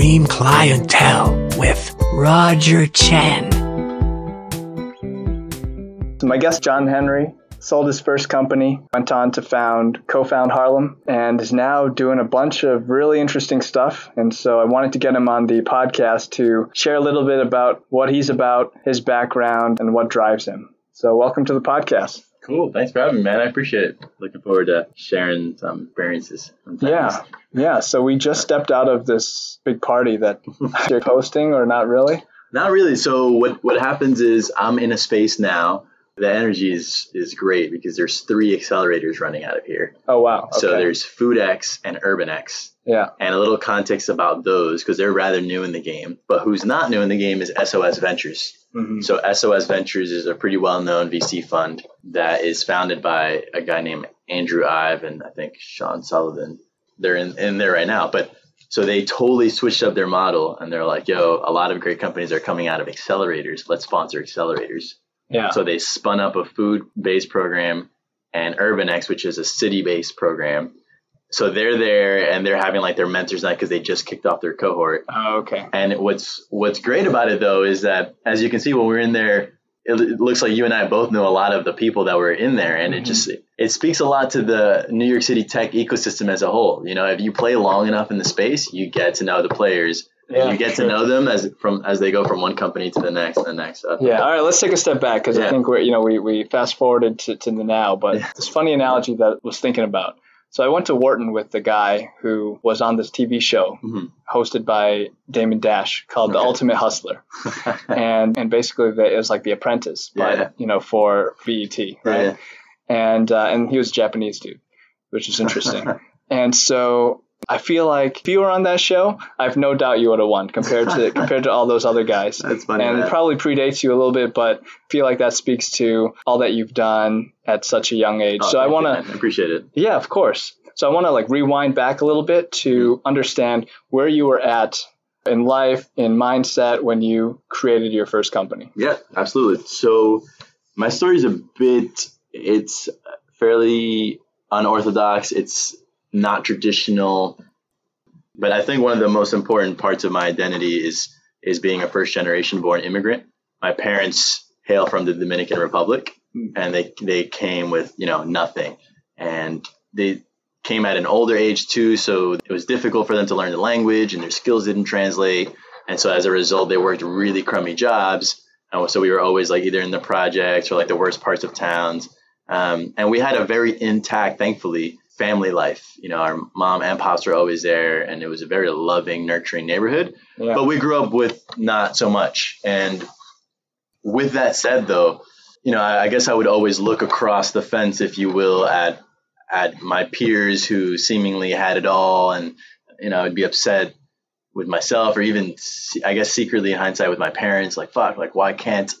Dream Clientele with Roger Chen. My guest, John Henry, sold his first company, went on to co-found Harlem, and is now doing a bunch of really interesting stuff. And so I wanted to get him on the podcast to share a little bit about what he's about, his background, and what drives him. So welcome to the podcast. Cool. Thanks for having me, man. I appreciate it. Looking forward to sharing some experiences. Sometimes. Yeah. So we just stepped out of this big party that you're hosting, or not really? Not really. So what happens is I'm in a space now. The energy is great because there's 3 accelerators running out of here. Oh, wow. Okay. So there's FoodX and UrbanX. Yeah. And a little context about those because they're rather new in the game. But who's not new in the game is SOS Ventures. Mm-hmm. So SOS Ventures is a pretty well-known VC fund that is founded by a guy named Andrew Ive and I think Sean Sullivan. They're in there right now. But so they totally switched up their model and they're like, yo, a lot of great companies are coming out of accelerators. Let's sponsor accelerators. Yeah. So they spun up a food-based program and UrbanX, which is a city-based program. So they're there and they're having like their mentors night because they just kicked off their cohort. Oh, okay. And what's great about it, though, is that as you can see, when we're in there, it looks like you and I both know a lot of the people that were in there. And mm-hmm. it speaks a lot to the New York City tech ecosystem as a whole. You know, if you play long enough in the space, you get to know the players. Yeah, you get to know them as they go from one company to the next and the next. Yeah. All right. Let's take a step back because I think we fast forwarded to the now. But this funny analogy that I was thinking about. So I went to Wharton with the guy who was on this TV show mm-hmm. hosted by Damon Dash called The Ultimate Hustler. and basically it was like The Apprentice, but for BET. Right. Yeah. And he was a Japanese dude, which is interesting. And so I feel like if you were on that show, I have no doubt you would have won compared to all those other guys. That's funny. And it probably predates you a little bit, but I feel like that speaks to all that you've done at such a young age. Oh, so I want to appreciate it. Yeah, of course. So I want to rewind back a little bit to understand where you were at in life, in mindset when you created your first company. Yeah, absolutely. So my story's it's fairly unorthodox. It's not traditional, but I think one of the most important parts of my identity is being a first-generation born immigrant. My parents hail from the Dominican Republic, and they came with nothing, and they came at an older age too, so it was difficult for them to learn the language, and their skills didn't translate, and so as a result, they worked really crummy jobs, and so we were always either in the projects or the worst parts of towns, and we had a very intact, thankfully, family life. Our mom and pops were always there, and it was a very loving, nurturing neighborhood. Yeah. But we grew up with not so much. And with that said, though, I guess I would always look across the fence, if you will, at my peers who seemingly had it all, and I'd be upset with myself, or even I guess secretly in hindsight with my parents, why can't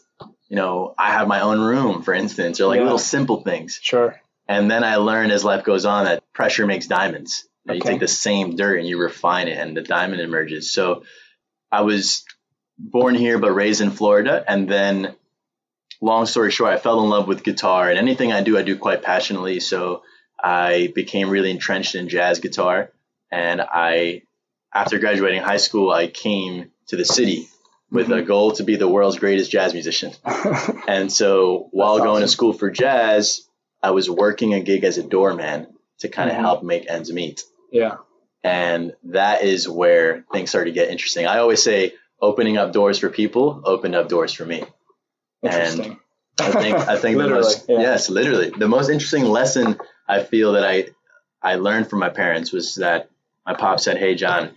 I have my own room, for instance, or little simple things. Sure. And then I learned as life goes on that pressure makes diamonds. You take the same dirt and you refine it and the diamond emerges. So I was born here but raised in Florida. And then, long story short, I fell in love with guitar. And anything I do quite passionately. So I became really entrenched in jazz guitar. And after graduating high school, I came to the city with mm-hmm. a goal to be the world's greatest jazz musician. And so while going to school for jazz, I was working a gig as a doorman to kind of mm-hmm. help make ends meet. Yeah. And that is where things started to get interesting. I always say opening up doors for people opened up doors for me. Interesting. And I think literally the most interesting lesson I feel that I learned from my parents was that my pop said, "Hey, John,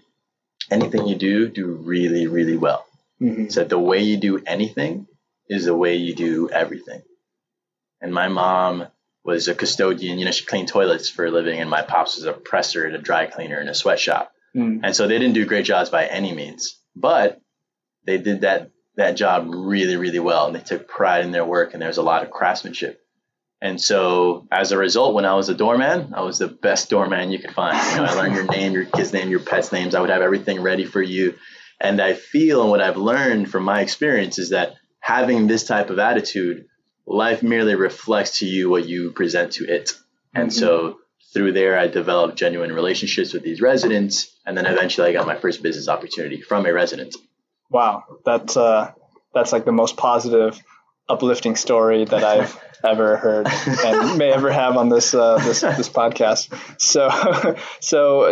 anything you do really, really well." Mm-hmm. He said, "The way you do anything is the way you do everything." And my mom was a custodian, she cleaned toilets for a living, and my pops was a presser and a dry cleaner in a sweatshop. Mm. And so they didn't do great jobs by any means, but they did that job really, really well, and they took pride in their work, and there was a lot of craftsmanship. And so as a result, when I was a doorman, I was the best doorman you could find. I learned your name, your kid's name, your pet's names. I would have everything ready for you. And I feel, and what I've learned from my experience is that having this type of attitude, life merely reflects to you what you present to it. And mm-hmm. so Through there, I developed genuine relationships with these residents, and then eventually I got my first business opportunity from a resident. Wow, that's like the most positive, uplifting story that I've ever heard and may ever have on this podcast. So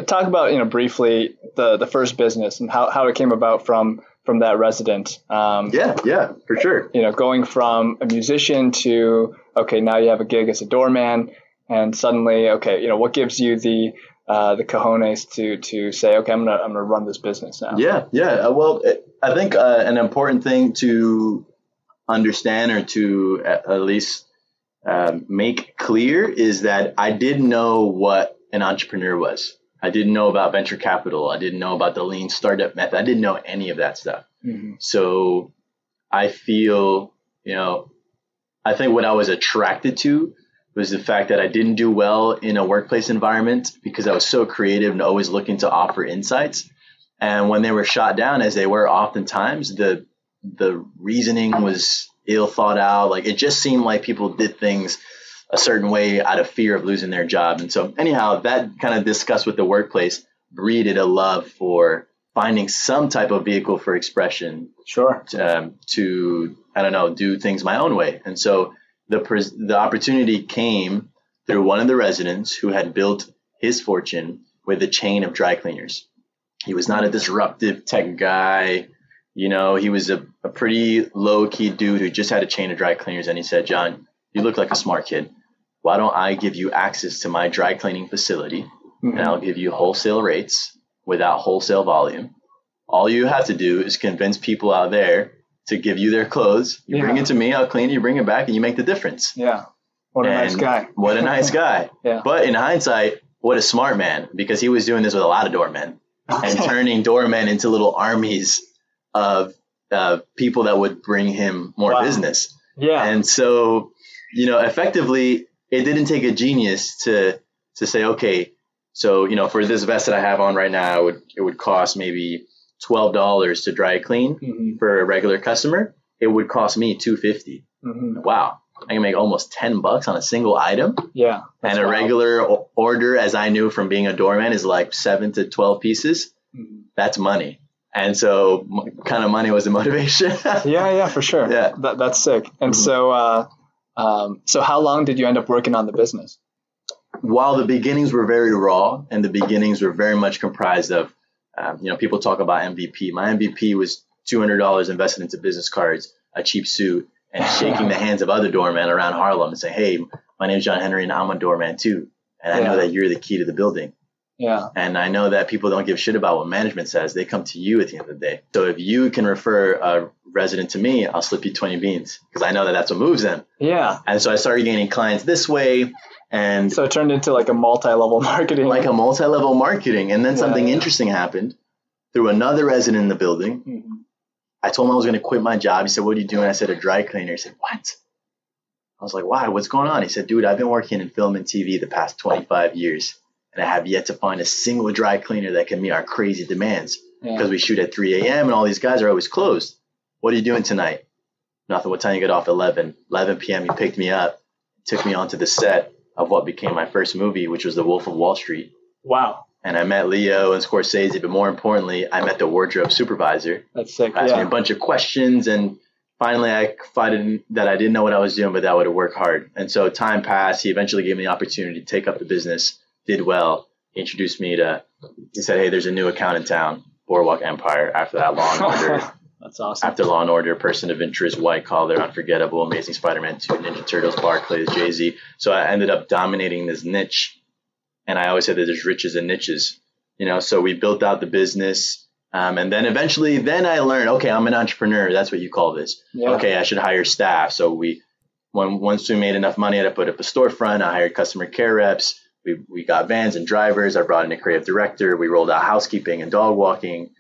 talk about, briefly the first business and how it came about from that resident. Yeah, for sure. Going from a musician to, okay, now you have a gig as a doorman. And suddenly, okay, what gives you the cojones to say, okay, I'm gonna run this business now? Yeah. Well, I think an important thing to understand or to at least make clear is that I didn't know what an entrepreneur was. I didn't know about venture capital. I didn't know about the lean startup method. I didn't know any of that stuff. Mm-hmm. So I feel, I think what I was attracted to was the fact that I didn't do well in a workplace environment because I was so creative and always looking to offer insights. And when they were shot down, as they were oftentimes, the reasoning was ill thought out. Like, it just seemed like people did things a certain way out of fear of losing their job. And so anyhow, that kind of disgust with the workplace breeded a love for finding some type of vehicle for expression. Sure. To do things my own way. And so the opportunity came through one of the residents who had built his fortune with a chain of dry cleaners. He was not a disruptive tech guy. He was a pretty low-key dude who just had a chain of dry cleaners. And he said, "John, you look like a smart kid. Why don't I give you access to my dry cleaning facility? Mm-hmm. And I'll give you wholesale rates without wholesale volume. All you have to do is convince people out there to give you their clothes. You bring it to me, I'll clean it, you bring it back, and you make the difference." Yeah. What a nice guy. Yeah. But in hindsight, what a smart man, because he was doing this with a lot of doormen and turning doormen into little armies of people that would bring him more business. Yeah. And so, effectively, it didn't take a genius to say, okay, so, for this vest that I have on right now, it would cost maybe $12 to dry clean. Mm-hmm. For a regular customer, it would cost me $2.50. Mm-hmm. Wow. I can make almost $10 on a single item. Yeah. And a regular order, as I knew from being a doorman, is like 7 to 12 pieces. Mm-hmm. That's money. And so kind of money was the motivation. Yeah, for sure. Yeah. That's sick. And mm-hmm. So how long did you end up working on the business? While the beginnings were very raw, and the beginnings were very much comprised of, people talk about MVP. My MVP was $200 invested into business cards, a cheap suit, and shaking the hands of other doormen around Harlem and saying, "Hey, my name's John Henry and I'm a doorman too. And I know that you're the key to the building." Yeah. And I know that people don't give shit about what management says. They come to you at the end of the day. So if you can refer a resident to me, I'll slip you 20 beans because I know that that's what moves them. Yeah. And so I started gaining clients this way. And so it turned into like a multi-level marketing. And then something interesting happened through another resident in the building. Mm-hmm. I told him I was going to quit my job. He said, "What are you doing?" I said, "A dry cleaner." He said, "What?" I was like, "Why? What's going on?" He said, "Dude, I've been working in film and TV the past 25 years, and I have yet to find a single dry cleaner that can meet our crazy demands because we shoot at 3 a.m. and all these guys are always closed. What are you doing tonight?" "Nothing." "What time you get off?" 11 p.m. He picked me up, took me onto the set of what became my first movie, which was The Wolf of Wall Street. Wow. And I met Leo and Scorsese, but more importantly, I met the wardrobe supervisor. That's sick. Asked me a bunch of questions, and finally I confided that I didn't know what I was doing, but that I would work hard. And so time passed. He eventually gave me the opportunity to take up the business, did well, introduced me to, he said, "Hey, there's a new account in town, Boardwalk Empire," after that, Law and Order. That's awesome. After Law and Order, Person of Interest, White Collar, Unforgettable, Amazing Spider-Man 2, Ninja Turtles, Barclays, Jay-Z. So I ended up dominating this niche. And I always said that there's riches and niches, so we built out the business. And then eventually, I learned, okay, I'm an entrepreneur. That's what you call this. Yeah. Okay, I should hire staff. So once we made enough money, I put up a storefront. I hired customer care reps. We got vans and drivers. I brought in a creative director. We rolled out housekeeping and dog walking,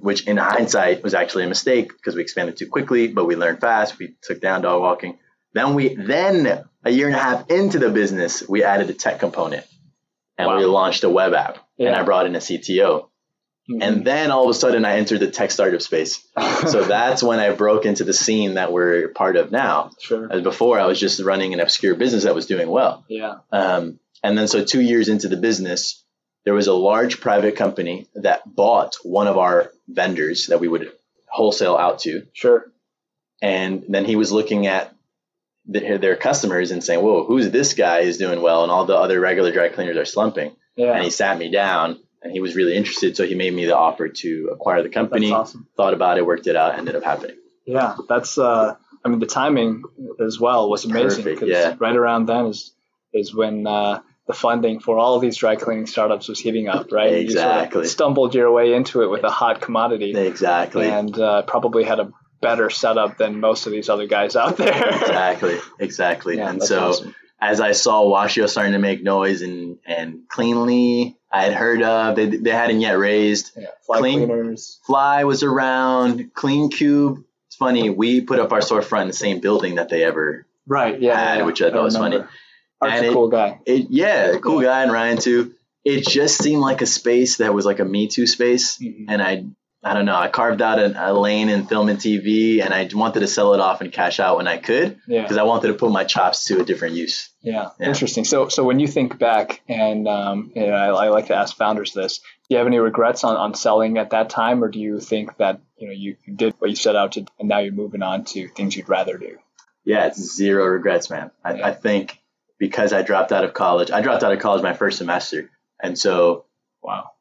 which in hindsight was actually a mistake because we expanded too quickly, but we learned fast. We took down dog walking. Then a year and a half into the business, we added a tech component and we launched a web app and I brought in a CTO. Mm-hmm. And then all of a sudden I entered the tech startup space. So that's when I broke into the scene that we're part of now. Sure. As before, I was just running an obscure business that was doing well. Yeah. And then so 2 years into the business, there was a large private company that bought one of our vendors that we would wholesale out to. Sure. And then he was looking at their customers and saying, whoa, who's this guy is doing well and all the other regular dry cleaners are slumping. Yeah. And he sat me down and he was really interested. So he made me the offer to acquire the company. That's awesome. Thought about it, worked it out, ended up happening. Yeah, that's I mean, the timing as well was amazing. Perfect, yeah. Right around then is when the funding for all of these dry cleaning startups was heating up, right? Exactly. You sort of stumbled your way into it with a hot commodity. Exactly. And probably had a better setup than most of these other guys out there. Exactly. Yeah, and so awesome. As I saw Washio starting to make noise and Cleanly, I had heard of, they hadn't yet raised. Yeah, Fly Cleaners. Fly was around, Clean Cube. It's funny, we put up our storefront in the same building that they ever had, which I thought was funny. Art's a cool guy. Cool guy, and Ryan too. It just seemed like a space that was like a Me Too space. Mm-hmm. And I don't know. I carved out a lane in film and TV, and I wanted to sell it off and cash out when I could, because I wanted to put my chops to a different use. Yeah. Interesting. So when you think back, and I like to ask founders this, do you have any regrets on selling at that time, or do you think that you did what you set out to, and now you're moving on to things you'd rather do? Yeah, it's zero regrets, man. I think because I dropped out of college my first semester, and so wow.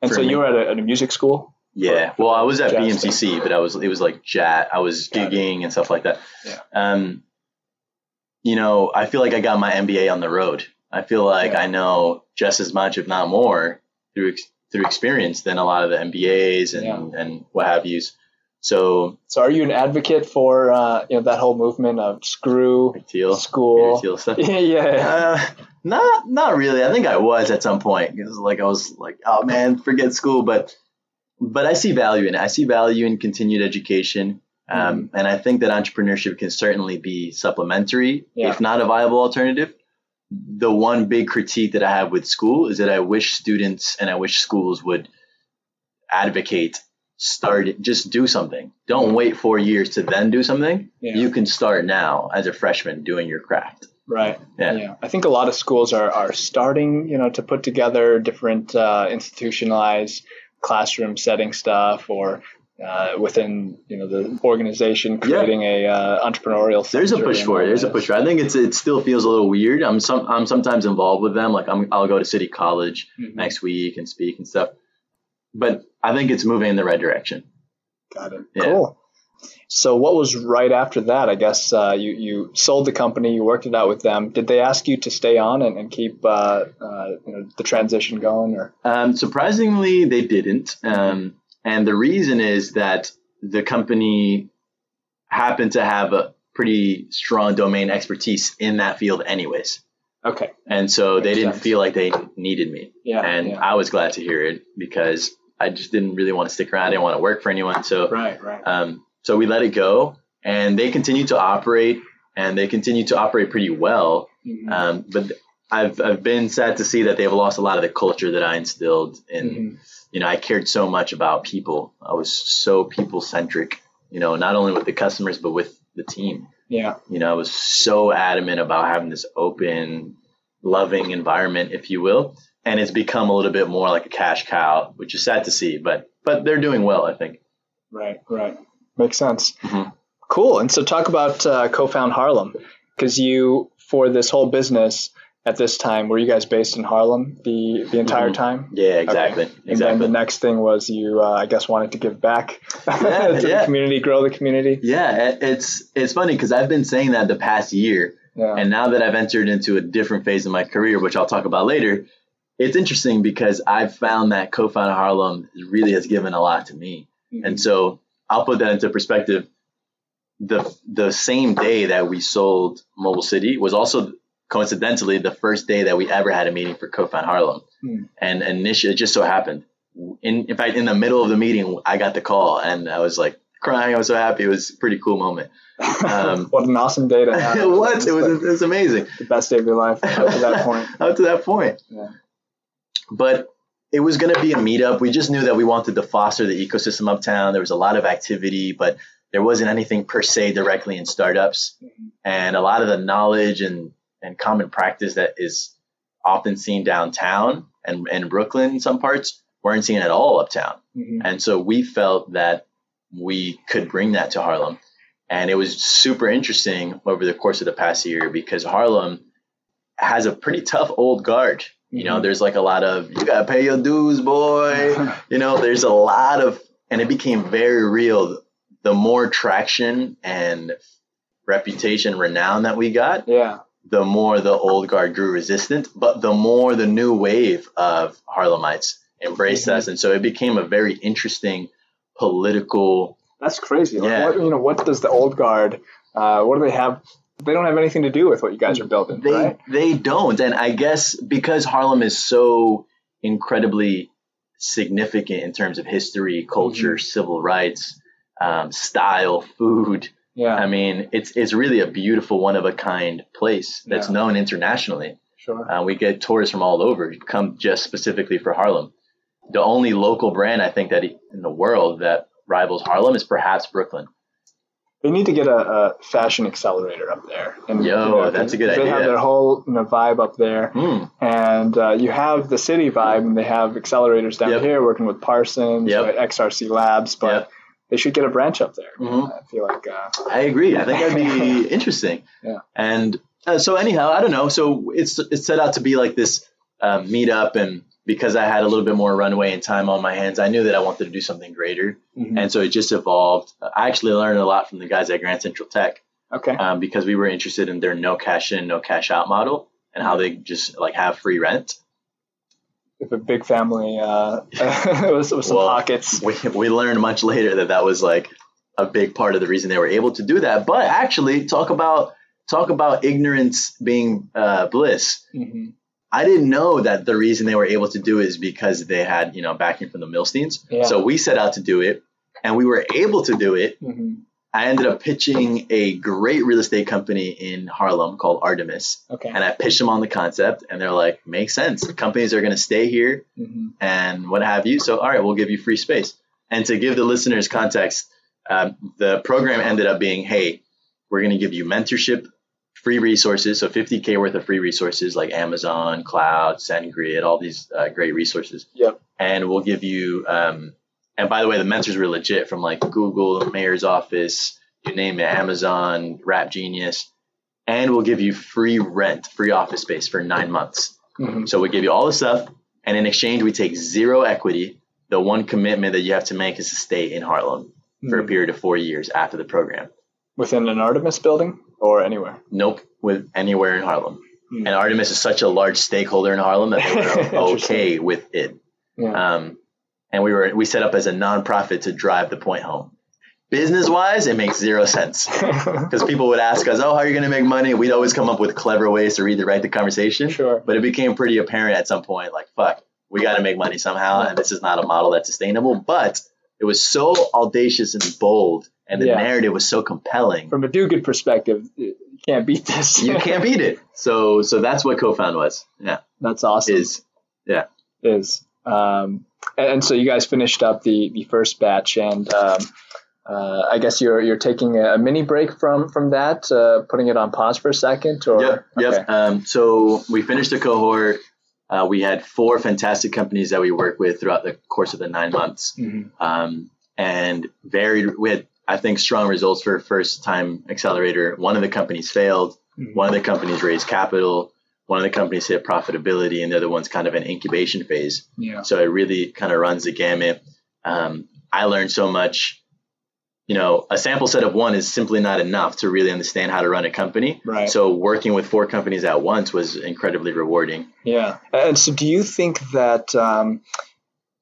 And so you were at a music school. Yeah. Well, I was at BMCC, but it was like jazz. I was gigging and stuff like that. Yeah. I feel like I got my MBA on the road. I feel like I know just as much, if not more, through experience than a lot of the MBAs and what have you. So are you an advocate for that whole movement of screw school? Peter Thiel stuff? Yeah. Not really. I think I was at some point. It was like I was like, oh man, forget school, but I see value in it. I see value in continued education. And I think that entrepreneurship can certainly be supplementary, if not a viable alternative. The one big critique that I have with school is that I wish students and I wish schools would advocate, start it, just do something. Don't wait 4 years to then do something. Yeah. You can start now as a freshman doing your craft. Right. Yeah. I think a lot of schools are starting, to put together different institutionalized classroom setting stuff, or within the organization creating a entrepreneurial. There's a push for it. I think it still feels a little weird. I'm sometimes involved with them. Like I'll go to City College next week and speak and stuff. But I think it's moving in the right direction. Got it. Yeah. Cool. So what was right after that? I guess you sold the company, you worked it out with them. Did they ask you to stay on and keep the transition going? Or surprisingly, they didn't. And the reason is that the company happened to have a pretty strong domain expertise in that field anyways. Okay. And so they didn't feel like they needed me. Yeah. And I was glad to hear it because I just didn't really want to stick around. I didn't want to work for anyone. So right. So we let it go, and they continue to operate, pretty well. Mm-hmm. But I've been sad to see that they've lost a lot of the culture that I instilled in. Mm-hmm. I cared so much about people. I was so people centric. Not only with the customers but with the team. Yeah. I was so adamant about having this open, loving environment, if you will, and it's become a little bit more like a cash cow, which is sad to see. But they're doing well, I think. Right. Makes sense. Mm-hmm. Cool. And so talk about Cofound Harlem, because for this whole business at this time, were you guys based in Harlem the entire time? Yeah, exactly. Okay. And then the next thing was you, I guess, wanted to give back to the community, grow the community. Yeah, it's funny because I've been saying that the past year. Yeah. And now that I've entered into a different phase of my career, which I'll talk about later, it's interesting because I've found that Cofound Harlem really has given a lot to me. Mm-hmm. And so I'll put that into perspective. The same day that we sold Mobile City was also coincidentally the first day that we ever had a meeting for Cofound Harlem. Mm. And initially, it just so happened. In fact, in the middle of the meeting, I got the call and I was like crying. I was so happy. It was a pretty cool moment. What an awesome day to have. It was. It was amazing. The best day of your life up to that point. Yeah. But it was going to be a meetup. We just knew that we wanted to foster the ecosystem uptown. There was a lot of activity, but there wasn't anything per se directly in startups. And a lot of the knowledge and common practice that is often seen downtown and in Brooklyn in some parts, weren't seen at all uptown. Mm-hmm. And so we felt that we could bring that to Harlem. And it was super interesting over the course of the past year because Harlem has a pretty tough old guard. You know, there's like a lot of, you got to pay your dues, boy. You know, there's a lot of, and it became very real. The more traction and reputation, renown that we got, the more the old guard grew resistant, but the more the new wave of Harlemites embraced us. And so it became a very interesting political. That's crazy. Like, what, you know, what does the old guard, what do they have? They don't have anything to do with what you guys are building, right? They don't. And I guess because Harlem is so incredibly significant in terms of history, culture, civil rights, style, food. Yeah. I mean, it's really a beautiful, one-of-a-kind place that's known internationally. Sure. We get tourists from all over come just specifically for Harlem. The only local brand, I think, that in the world that rivals Harlem is perhaps Brooklyn. They need to get a fashion accelerator up there. And, that's a good idea. They have their whole vibe up there. And you have the city vibe, and they have accelerators down here working with Parsons, XRC Labs, but they should get a branch up there. I feel like... I agree. I think that'd be interesting. And so anyhow, I don't know. So it's set out to be like this meetup, and because I had a little bit more runway and time on my hands, I knew that I wanted to do something greater. And so it just evolved. I actually learned a lot from the guys at Grand Central Tech. Because we were interested in their no cash in, no cash out model and how they just like have free rent. With a big family with some pockets. We learned much later that was like a big part of the reason they were able to do that. But actually, talk about ignorance being bliss. I didn't know that the reason they were able to do it is because they had, backing from the Milsteins. So we set out to do it, and we were able to do it. I ended up pitching a great real estate company in Harlem called Artemis. And I pitched them on the concept, and they're like, makes sense. The companies are going to stay here and what have you. So, all right, we'll give you free space. And to give the listeners context, the program ended up being, hey, we're going to give you mentorship, free resources, so $50K worth of free resources like Amazon, Cloud, SendGrid, all these great resources. And we'll give you, and by the way, the mentors were legit from like Google, the mayor's office, you name it, Amazon, Rap Genius, and we'll give you free rent, free office space for 9 months. So we give you all the stuff, and in exchange, we take zero equity. The one commitment that you have to make is to stay in Harlem for a period of 4 years after the program. Within an Artemis building or anywhere? Nope, with anywhere in Harlem. And Artemis is such a large stakeholder in Harlem that they were okay with it. And we set up as a nonprofit to drive the point home. Business-wise, it makes zero sense because people would ask us, how are you going to make money? We'd always come up with clever ways to redirect the conversation. But it became pretty apparent at some point, like, we got to make money somehow, and this is not a model that's sustainable. But it was so audacious and bold, and the narrative was so compelling. From a do-good perspective, you can't beat this. You can't beat it. So that's what Cofound was. Yeah. That's awesome. Is. And so you guys finished up the first batch, and I guess you're taking a mini break from that, putting it on pause for a second? Or? Yep. So we finished the cohort. We had 4 fantastic companies that we worked with throughout the course of the 9 months. And we had, I think, strong results for a first-time accelerator. One of the companies failed. One of the companies raised capital. One of the companies hit profitability, and the other one's kind of an incubation phase. So it really kind of runs the gamut. I learned so much. A sample set of one is simply not enough to really understand how to run a company. So working with 4 companies at once was incredibly rewarding. And so do you think that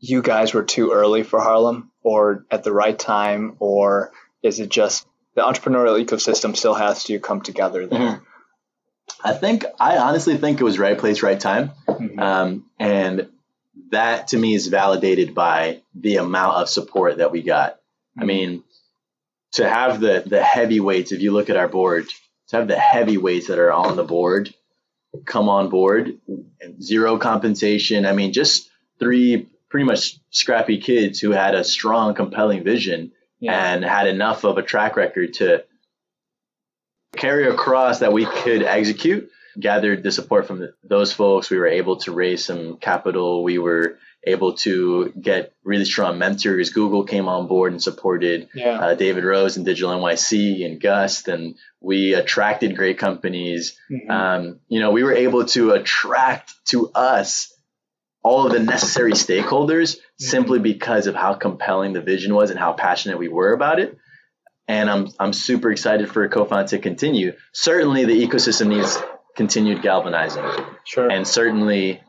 you guys were too early for Harlem, or at the right time, or is it just the entrepreneurial ecosystem still has to come together there? I honestly think it was right place, right time. And that to me is validated by the amount of support that we got. I mean, to have the heavyweights, if you look at our board, to have the heavyweights that are on the board come on board, zero compensation. I mean, just 3 pretty much scrappy kids who had a strong, compelling vision and had enough of a track record to carry across that we could execute. gathered the support from those folks. We were able to raise some capital. We were able to get really strong mentors. Google came on board and supported David Rose and Digital NYC and Gust, and we attracted great companies. Mm-hmm. We were able to attract to us all of the necessary stakeholders simply because of how compelling the vision was and how passionate we were about it. And I'm super excited for Cofound to continue. Certainly, the ecosystem needs continued galvanizing. Sure. And certainly,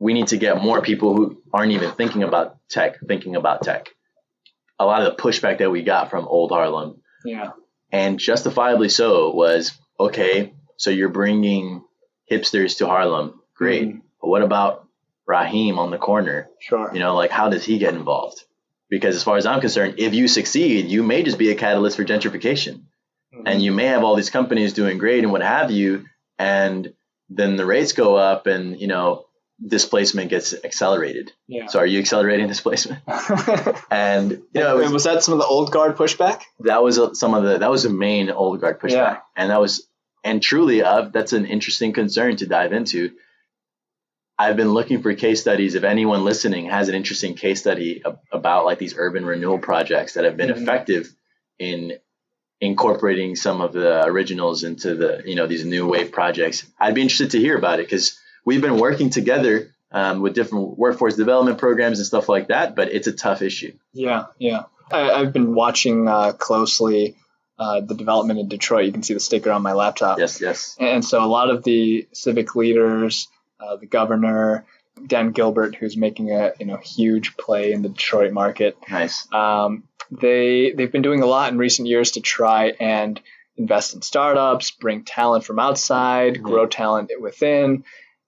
we need to get more people who aren't even thinking about tech thinking about tech. A lot of the pushback that we got from old Harlem, and justifiably so, was, okay, so you're bringing hipsters to Harlem. Great. Mm-hmm. But what about Raheem on the corner? Sure. How does he get involved? Because as far as I'm concerned, if you succeed, you may just be a catalyst for gentrification. Mm-hmm. And you may have all these companies doing great and what have you, and then the rates go up and, displacement gets accelerated. Yeah. So are you accelerating displacement? And, was that some of the old guard pushback? That was the main old guard pushback. Yeah. And that's an interesting concern to dive into. I've been looking for case studies. If anyone listening has an interesting case study about these urban renewal projects that have been effective in incorporating some of the originals into the, these new wave projects, I'd be interested to hear about it, because we've been working together with different workforce development programs and stuff like that, but it's a tough issue. Yeah, yeah. I've been watching closely the development in Detroit. You can see the sticker on my laptop. Yes, yes. And so a lot of the civic leaders, the governor, Dan Gilbert, who's making a huge play in the Detroit market. Nice. They've been doing a lot in recent years to try and invest in startups, bring talent from outside, grow talent within.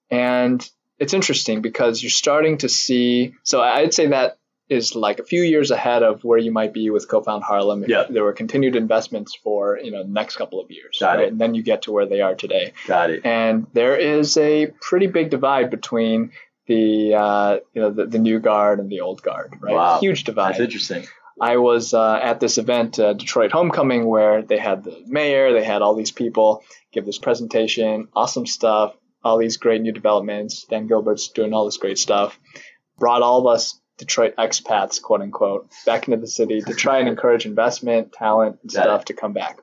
And it's interesting because you're starting to see, so I'd say that is a few years ahead of where you might be with Cofound Harlem if there were continued investments for the next couple of years. Got it. And then you get to where they are today. Got it. And there is a pretty big divide between the new guard and the old guard, right? Wow. Huge divide. That's interesting. I was at this event, Detroit Homecoming, where they had the mayor, they had all these people give this presentation, awesome stuff, all these great new developments. Dan Gilbert's doing all this great stuff. Brought all of us Detroit expats, quote unquote, back into the city to try and encourage investment, talent, and stuff to come back.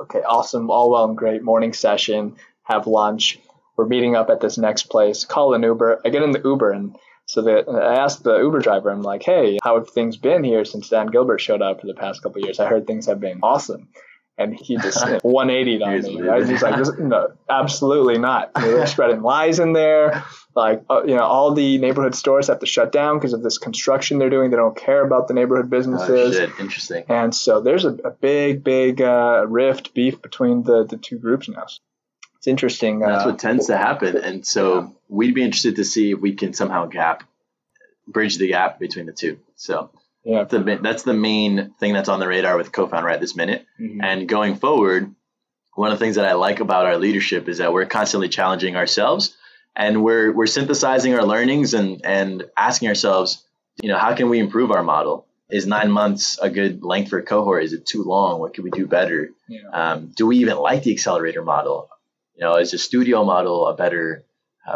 Okay, awesome. All well and great. Morning session. Have lunch. We're meeting up at this next place. Call an Uber. I get in the Uber, and so I asked the Uber driver, I'm like, hey, how have things been here since Dan Gilbert showed up for the past couple of years? I heard things have been awesome. And he just 180'd on me, right? He's like, no, absolutely not. They're spreading lies in there. All the neighborhood stores have to shut down because of this construction they're doing. They don't care about the neighborhood businesses. Oh, shit. Interesting. And so there's a big rift, beef between the two groups now. It's interesting. That's what tends to happen. And so we'd be interested to see if we can somehow bridge the gap between the two. So. Yeah, that's the main thing that's on the radar with Cofound right this minute. Mm-hmm. And going forward, one of the things that I like about our leadership is that we're constantly challenging ourselves, and we're synthesizing our learnings and asking ourselves, how can we improve our model? Is 9 months a good length for a cohort? Is it too long? What can we do better? Yeah. Do we even like the accelerator model? Is the studio model a better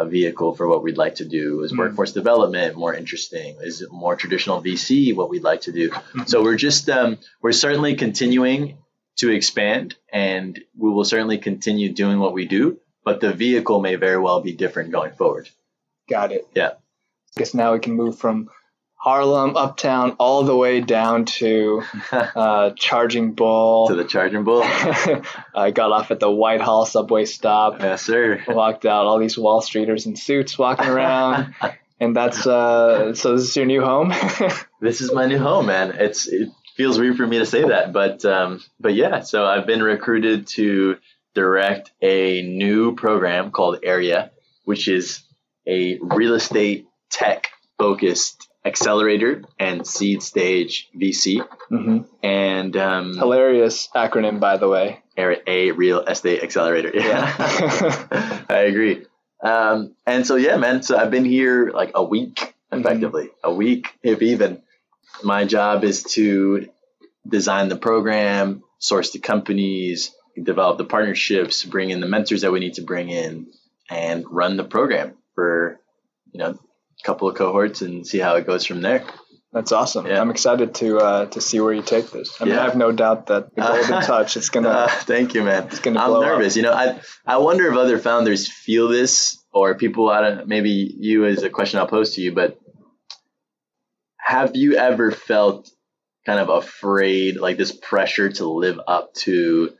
vehicle for what we'd like to do? Is workforce development more interesting? Is it more traditional VC what we'd like to do? So we're just we're certainly continuing to expand, and we will certainly continue doing what we do, but the vehicle may very well be different going forward. Got it. Yeah. I guess now we can move from Harlem, Uptown, all the way down to Charging Bull. To the Charging Bull. I got off at the Whitehall subway stop. Yes, sir. Walked out. All these Wall Streeters in suits walking around. And that's so this is your new home? This is my new home, man. It feels weird for me to say that. But yeah, so I've been recruited to direct a new program called Area, which is a real estate tech-focused accelerator and seed stage VC. Mm-hmm. And hilarious acronym, by the way. A real estate accelerator. Yeah. I agree. And so, yeah, man. So I've been here a week, effectively. Mm-hmm. A week, if even. My job is to design the program, source the companies, develop the partnerships, bring in the mentors that we need to bring in, and run the program for, you know, a couple of cohorts and see how it goes from there. That's awesome. Yeah. I'm excited to see where you take this. I mean, I have no doubt that the golden touch is going to thank you, man. It's gonna blow I'm nervous. Up. You know, I wonder if other founders feel this, or people, I don't, maybe you, is a question I'll pose to you, but have you ever felt kind of afraid, like this pressure to live up to,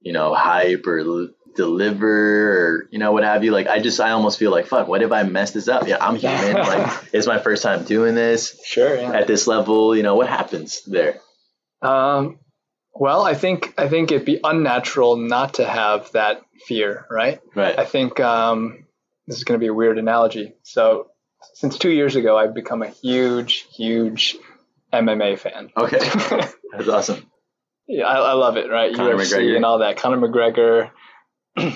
you know, hype or deliver, or, you know, what have you? Like, I almost feel like, fuck, what if I mess this up? Yeah, I'm human. Like, it's my first time doing this. Sure. Yeah. At this level, you know, what happens there? Well, I think it'd be unnatural not to have that fear, right? Right. I think this is going to be a weird analogy. So since 2 years ago, I've become a huge, huge MMA fan. Okay. That's awesome. Yeah, I love it, right? Conor UFC McGregor and all that. Conor McGregor. and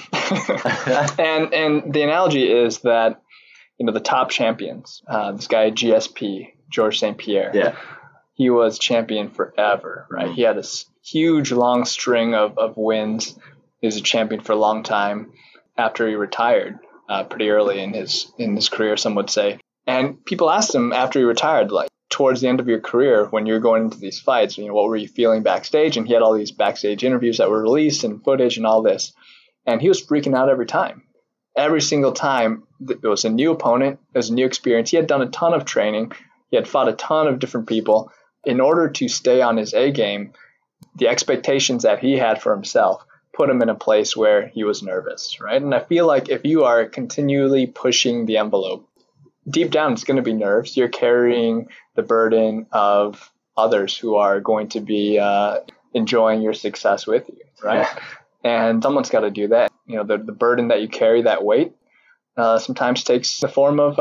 the analogy is that, you know, the top champions, this guy GSP, Georges St. Pierre, yeah, he was champion forever, right? Mm-hmm. He had this huge long string of wins. He was a champion for a long time after he retired, pretty early in his career, some would say. And people asked him after he retired, like, towards the end of your career, when you're going into these fights, you know, what were you feeling backstage? And he had all these backstage interviews that were released and footage and all this. And he was freaking out every time. Every single time, it was a new opponent, it was a new experience. He had done a ton of training. He had fought a ton of different people. In order to stay on his A game, the expectations that he had for himself put him in a place where he was nervous, right? And I feel like if you are continually pushing the envelope, deep down, it's going to be nerves. You're carrying the burden of others who are going to be enjoying your success with you, right? Yeah. And someone's got to do that. You know, the burden that you carry, that weight, sometimes takes the form of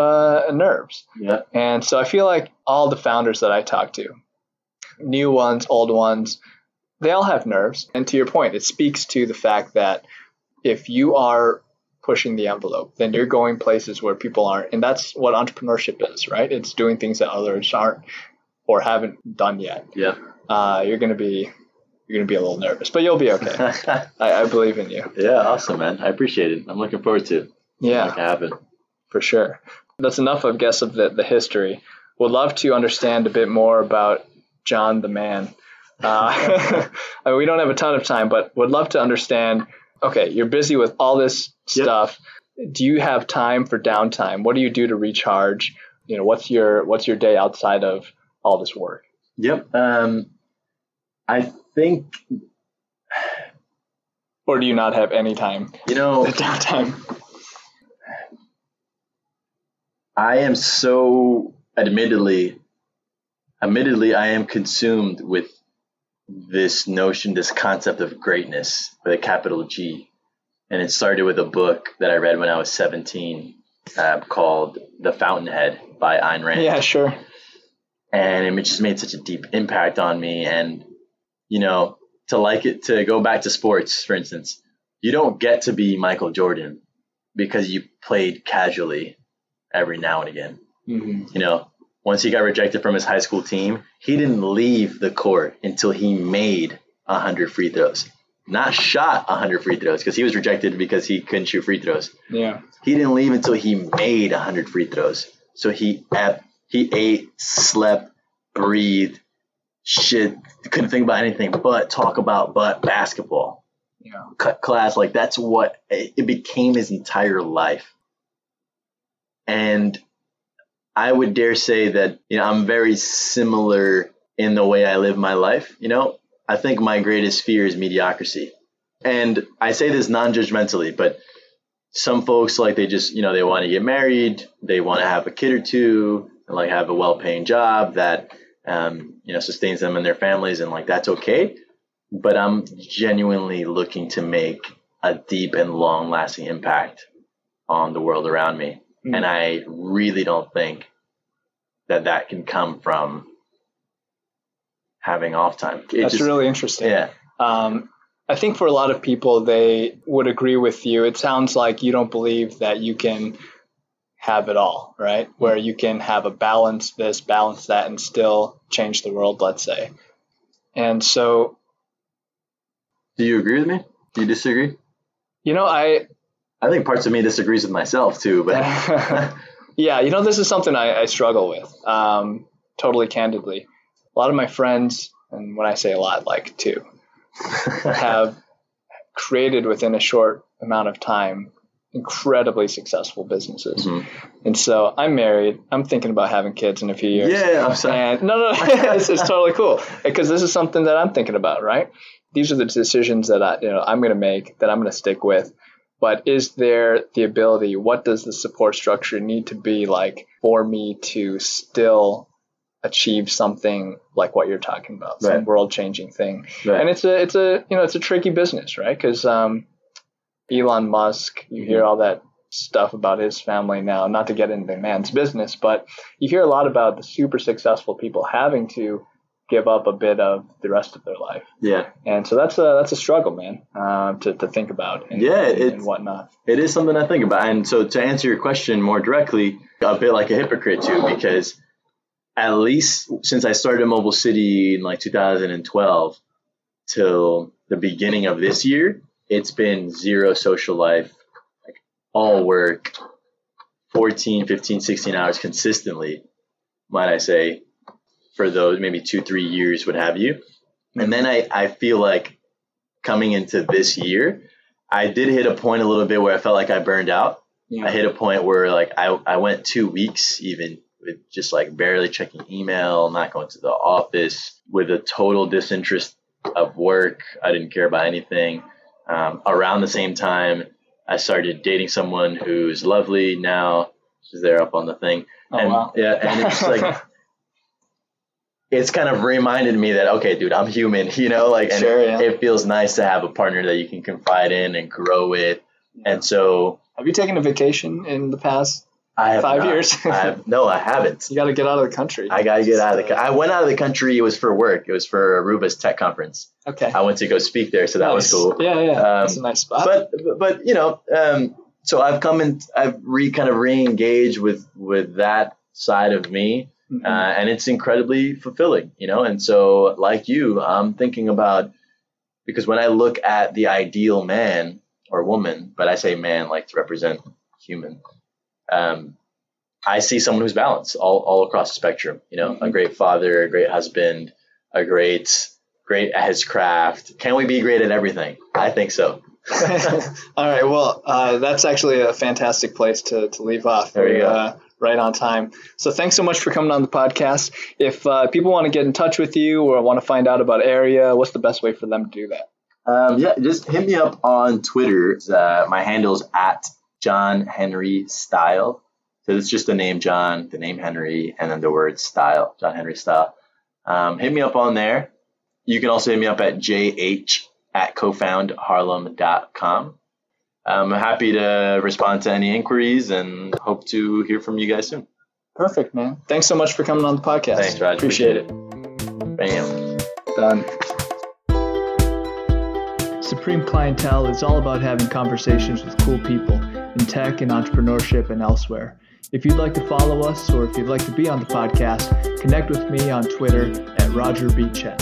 nerves. Yeah. And so I feel like all the founders that I talk to, new ones, old ones, they all have nerves. And to your point, it speaks to the fact that if you are pushing the envelope, then you're going places where people aren't. And that's what entrepreneurship is, right? It's doing things that others aren't or haven't done yet. Yeah. You're gonna be a little nervous, but you'll be okay. I believe in you. Yeah, awesome, man. I appreciate it. I'm looking forward to it. Yeah. Make it happen. For sure. That's enough, I guess, of the history. Would love to understand a bit more about John the man. I mean, we don't have a ton of time, but would love to understand. Okay, you're busy with all this stuff. Yep. Do you have time for downtime? What do you do to recharge? You know, what's your day outside of all this work? Yep. I think, or do you not have any time? You know, downtime. I am so admittedly, I am consumed with this notion, this concept of greatness with a capital G. And it started with a book that I read when I was 17 called The Fountainhead by Ayn Rand. Yeah, sure. And it just made such a deep impact on me. And, you know, to go back to sports, for instance, you don't get to be Michael Jordan because you played casually every now and again. Mm-hmm. You know, once he got rejected from his high school team, he didn't leave the court until he made 100 free throws. Not shot 100 free throws, because he was rejected because he couldn't shoot free throws. Yeah. He didn't leave until he made 100 free throws. So he ate, slept, breathed, shit, couldn't think about anything but talk about basketball. Yeah. Cut class, like that's what it became his entire life. And I would dare say that, you know, I'm very similar in the way I live my life. You know, I think my greatest fear is mediocrity. And I say this non-judgmentally, but some folks, like, they just, you know, they want to get married, they want to have a kid or two, and like have a well-paying job that, you know, sustains them and their families, and like that's okay. But I'm genuinely looking to make a deep and long-lasting impact on the world around me. And I really don't think that can come from having off time. That's just really interesting. Yeah. I think for a lot of people, they would agree with you. It sounds like you don't believe that you can have it all, right? Where you can have a balance this, balance that, and still change the world, let's say. And so. Do you agree with me? Do you disagree? You know, I think parts of me disagrees with myself too, but yeah, you know, this is something I struggle with, totally candidly. A lot of my friends, and when I say a lot, like two, have created within a short amount of time incredibly successful businesses. Mm-hmm. And so I'm married. I'm thinking about having kids in a few years. Yeah, I'm sorry. And no, it's totally cool because this is something that I'm thinking about, right? These are the decisions that I'm going to make, that I'm going to stick with. But is there the ability, what does the support structure need to be like for me to still achieve something like what you're talking about, some world-changing thing? Right. And it's a tricky business, right? Because Elon Musk, you hear all that stuff about his family now, not to get into the man's business, but you hear a lot about the super successful people having to give up a bit of the rest of their life. Yeah. And so that's a struggle, man, to think about and whatnot. It is something I think about. And so to answer your question more directly, a bit like a hypocrite too, because at least since I started Mobile City in like 2012 till the beginning of this year, it's been zero social life, like all work, 14, 15, 16 hours consistently, might I say, for those maybe 2-3 years, what have you. And then I feel like coming into this year, I did hit a point a little bit where I felt like I burned out. Yeah. I hit a point where like I went 2 weeks even with just like barely checking email, not going to the office, with a total disinterest of work. I didn't care about anything. Around the same time, I started dating someone who's lovely now. She's there up on the thing. Oh, and wow. Yeah, and it's like it's kind of reminded me that, okay, dude, I'm human, you know, like, and sure, yeah. It feels nice to have a partner that you can confide in and grow with. Yeah. And so, have you taken a vacation in the past 5 years? I haven't. You got to get out of the country. I got to get out of the country. I went out of the country. It was for work. It was for Aruba's tech conference. Okay. I went to go speak there. So that was cool. Yeah. Yeah. That's a nice spot. But, you know, so I've come and I've re-engaged with that side of me. And it's incredibly fulfilling, you know? And so like you, I'm thinking about, because when I look at the ideal man or woman, but I say man, like to represent human, I see someone who's balanced all across the spectrum, you know, a great father, a great husband, a great at his craft. Can we be great at everything? I think so. All right. Well, that's actually a fantastic place to leave off. There you go. Right on time. So thanks so much for coming on the podcast. If people want to get in touch with you or want to find out about Area, what's the best way for them to do that? Just hit me up on Twitter. My handle's at John Henry Style. So it's just the name John, the name Henry, and then the word Style, John Henry Style. Hit me up on there. You can also hit me up at jh@cofoundharlem.com. I'm happy to respond to any inquiries and hope to hear from you guys soon. Perfect, man. Thanks so much for coming on the podcast. Thanks, Roger. Appreciate it. Bam. Done. Supreme Clientele is all about having conversations with cool people in tech and entrepreneurship and elsewhere. If you'd like to follow us or if you'd like to be on the podcast, connect with me on Twitter at Roger B. Chen.